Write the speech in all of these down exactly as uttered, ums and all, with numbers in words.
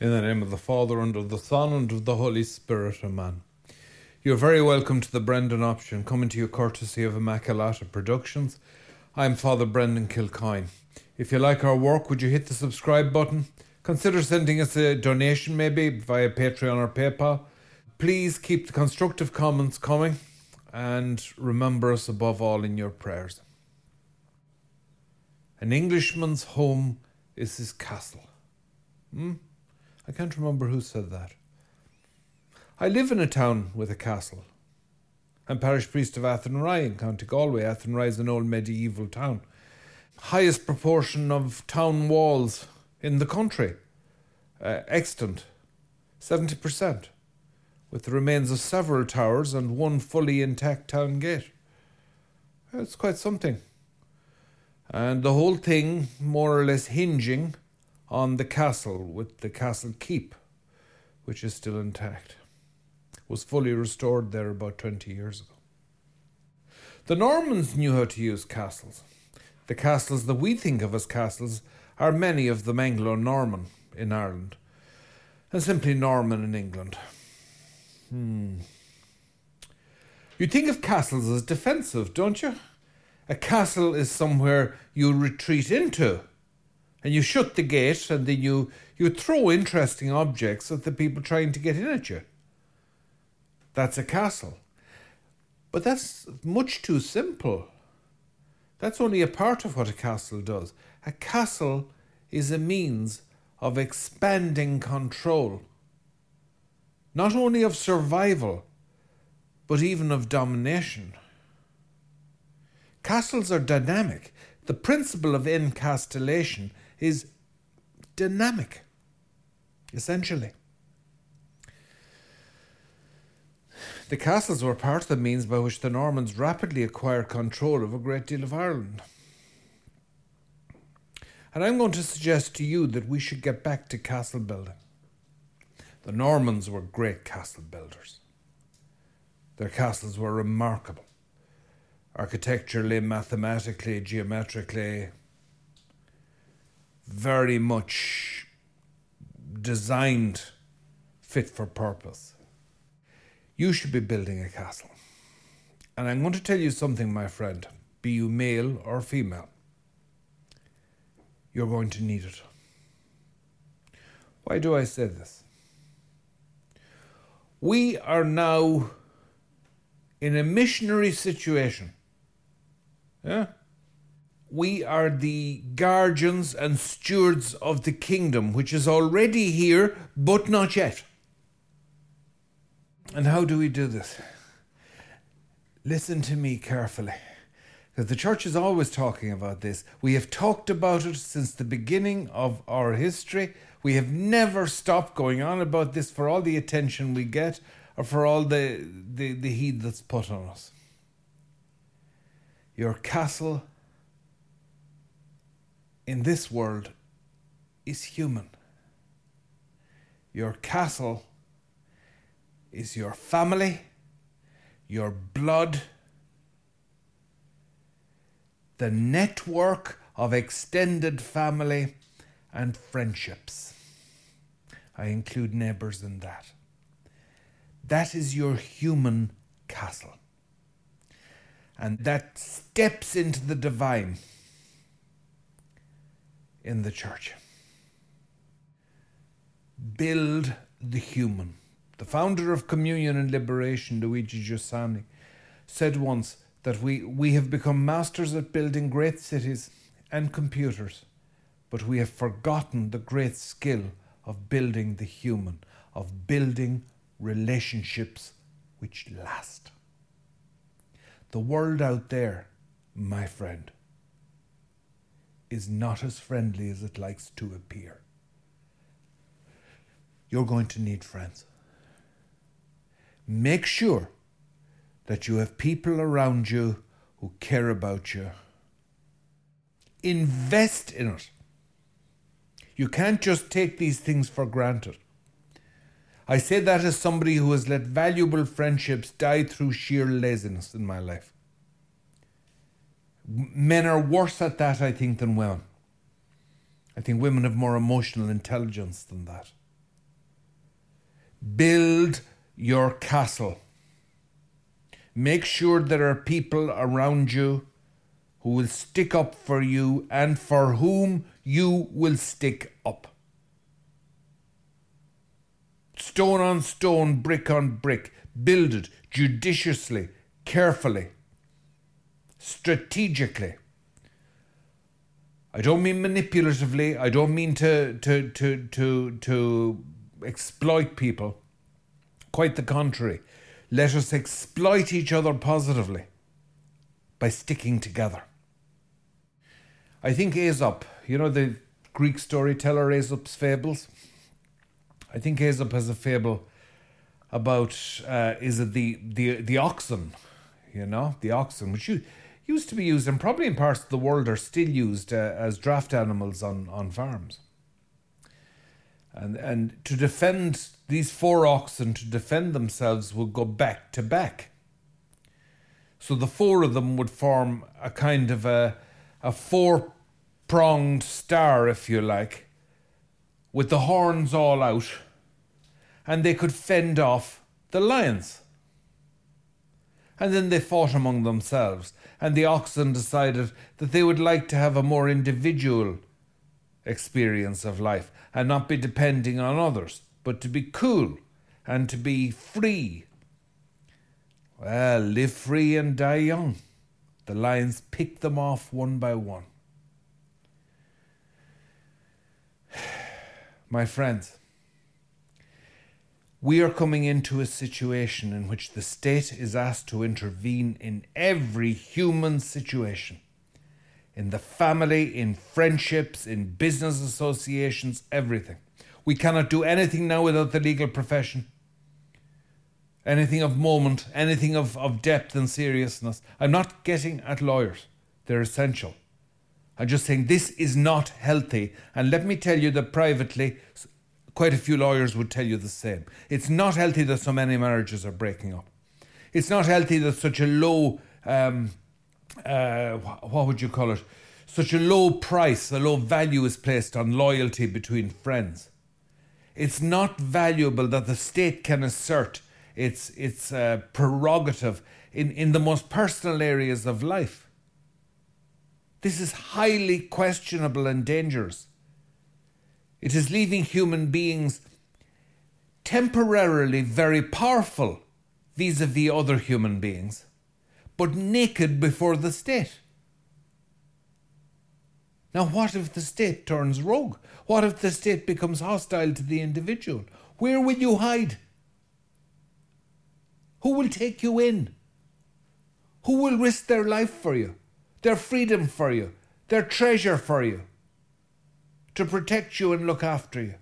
In the name of the Father, and of the Son, and of the Holy Spirit, Amen. You're very welcome to The Brendan Option, coming to you courtesy of Immaculata Productions. I'm Father Brendan Kilcoyne. If you like our work, would you hit the subscribe button? Consider sending us a donation, maybe, via Patreon or PayPal. Please keep the constructive comments coming, and remember us above all in your prayers. An Englishman's home is his castle. Hmm? I can't remember who said that. I live in a town with a castle. I'm parish priest of Athenry in County Galway. Athenry is an old medieval town. Highest proportion of town walls in the country. Uh, extant. seventy percent. With the remains of several towers and one fully intact town gate. It's quite something. And the whole thing more or less hinging on the castle, with the castle keep, which is still intact. Was fully restored there about twenty years ago. The Normans knew how to use castles. The castles that we think of as castles are many of the Anglo-Norman in Ireland, and simply Norman in England. Hmm. You think of castles as defensive, don't you? A castle is somewhere you retreat into, and you shut the gate, and then you, you throw interesting objects at the people trying to get in at you. That's a castle. But that's much too simple. That's only a part of what a castle does. A castle is a means of expanding control, not only of survival, but even of domination. Castles are dynamic. The principle of encastellation is dynamic, essentially. The castles were part of the means by which the Normans rapidly acquired control of a great deal of Ireland. And I'm going to suggest to you that we should get back to castle building. The Normans were great castle builders. Their castles were remarkable. Architecturally, mathematically, geometrically, very much designed, fit for purpose. You should be building a castle. And I'm going to tell you something, my friend, be you male or female. You're going to need it. Why do I say this? We are now in a missionary situation. Yeah? We are the guardians and stewards of the kingdom, which is already here, but not yet. And how do we do this? Listen to me carefully, because the church is always talking about this. We have talked about it since the beginning of our history. We have never stopped going on about this for all the attention we get or for all the, the, the heed that's put on us. Your castle in this world is human. Your castle is your family, your blood, the network of extended family and friendships. I include neighbours in that. That is your human castle. And that steps into the divine in the church. Build the human. The founder of Communion and Liberation, Luigi Giussani, said once that we, we have become masters at building great cities and computers, but we have forgotten the great skill of building the human, of building relationships which last. The world out there, my friend, is not as friendly as it likes to appear. You're going to need friends. Make sure that you have people around you who care about you. Invest in it. You can't just take these things for granted. I say that as somebody who has let valuable friendships die through sheer laziness in my life. Men are worse at that, I think, than women. I think women have more emotional intelligence than that. Build your castle. Make sure there are people around you who will stick up for you and for whom you will stick up. Stone on stone, brick on brick, build it judiciously, carefully, strategically. I don't mean manipulatively. I don't mean to to to to, to exploit people. Quite the contrary. Let us exploit each other positively by sticking together. I think Aesop, you know the Greek storyteller Aesop's fables? I think Aesop has a fable about, uh, is it the, the, the oxen, you know, the oxen, which you, used to be used and probably in parts of the world are still used uh, as draft animals on, on farms. And and to defend these four oxen, to defend themselves, would go back to back. So the four of them would form a kind of a, a four-pronged star, if you like, with the horns all out, and they could fend off the lions. And then they fought among themselves, and the oxen decided that they would like to have a more individual experience of life and not be depending on others, but to be cool and to be free. Well, live free and die young. The lions picked them off one by one. My friends, we are coming into a situation in which the state is asked to intervene in every human situation. In the family, in friendships, in business associations, everything. We cannot do anything now without the legal profession. Anything of moment, anything of, of depth and seriousness. I'm not getting at lawyers. They're essential. I'm just saying this is not healthy. And let me tell you that privately, quite a few lawyers would tell you the same. It's not healthy that so many marriages are breaking up. It's not healthy that such a low... Um, Uh, what would you call it? Such a low price, a low value is placed on loyalty between friends. It's not valuable that the state can assert its its uh, prerogative in, in the most personal areas of life. This is highly questionable and dangerous. It is leaving human beings temporarily very powerful vis-a-vis other human beings, but naked before the state. Now, what if the state turns rogue? What if the state becomes hostile to the individual? Where will you hide? Who will take you in? Who will risk their life for you, their freedom for you, their treasure for you, to protect you and look after you?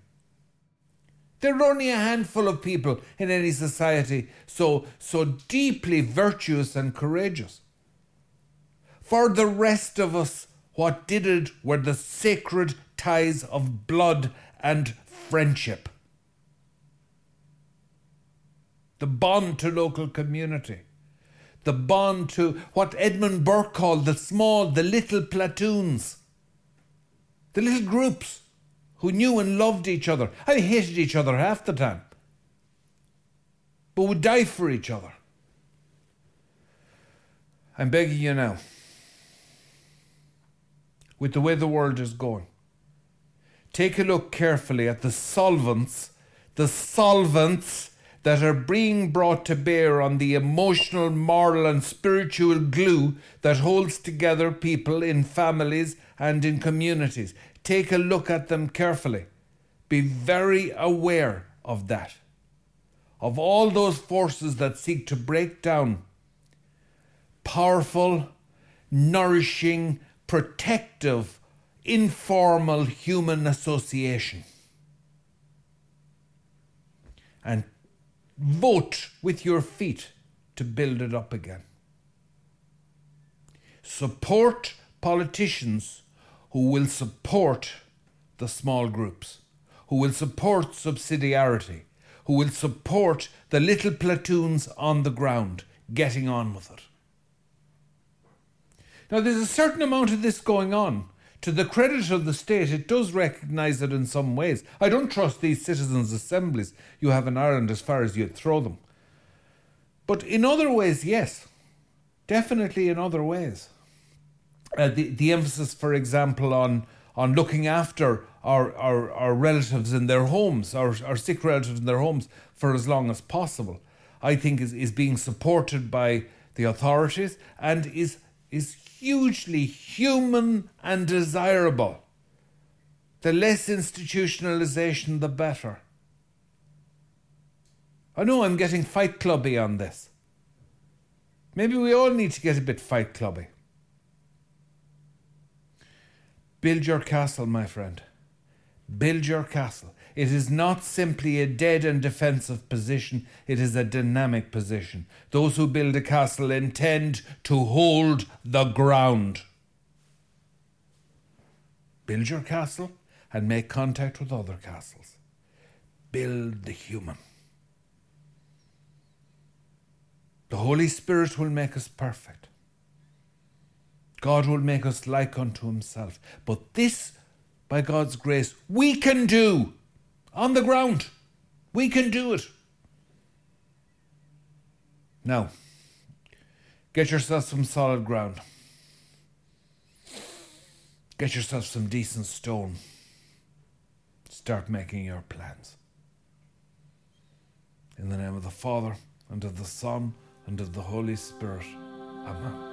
There are only a handful of people in any society so so deeply virtuous and courageous. For the rest of us, what did it were the sacred ties of blood and friendship. The bond to local community. The bond to what Edmund Burke called the small, the little platoons. The little groups who knew and loved each other. I hated each other half the time, but would die for each other. I'm begging you now, with the way the world is going, take a look carefully at the solvents, the solvents that are being brought to bear on the emotional, moral and spiritual glue that holds together people in families and in communities. Take a look at them carefully. Be very aware of that. Of all those forces that seek to break down powerful, nourishing, protective, informal human association. And vote with your feet to build it up again. Support politicians who will support the small groups, who will support subsidiarity, who will support the little platoons on the ground, getting on with it. Now, there's a certain amount of this going on to the credit of the state, it does recognise it in some ways. I don't trust these citizens' assemblies you have in Ireland as far as you'd throw them. But in other ways, yes. Definitely in other ways. Uh, the, the emphasis, for example, on on looking after our, our, our relatives in their homes, our, our sick relatives in their homes for as long as possible, I think is, is being supported by the authorities and is is hugely human and desirable. The less institutionalisation, the better. I know I'm getting Fight Clubby on this. Maybe we all need to get a bit Fight Clubby. Build your castle, my friend. Build your castle. It is not simply a dead and defensive position. It is a dynamic position. Those who build a castle intend to hold the ground. Build your castle and make contact with other castles. Build the human. The Holy Spirit will make us perfect. God will make us like unto himself. But this, by God's grace, we can do on the ground. We can do it. Now, get yourself some solid ground. Get yourself some decent stone. Start making your plans. In the name of the Father, and of the Son, and of the Holy Spirit. Amen.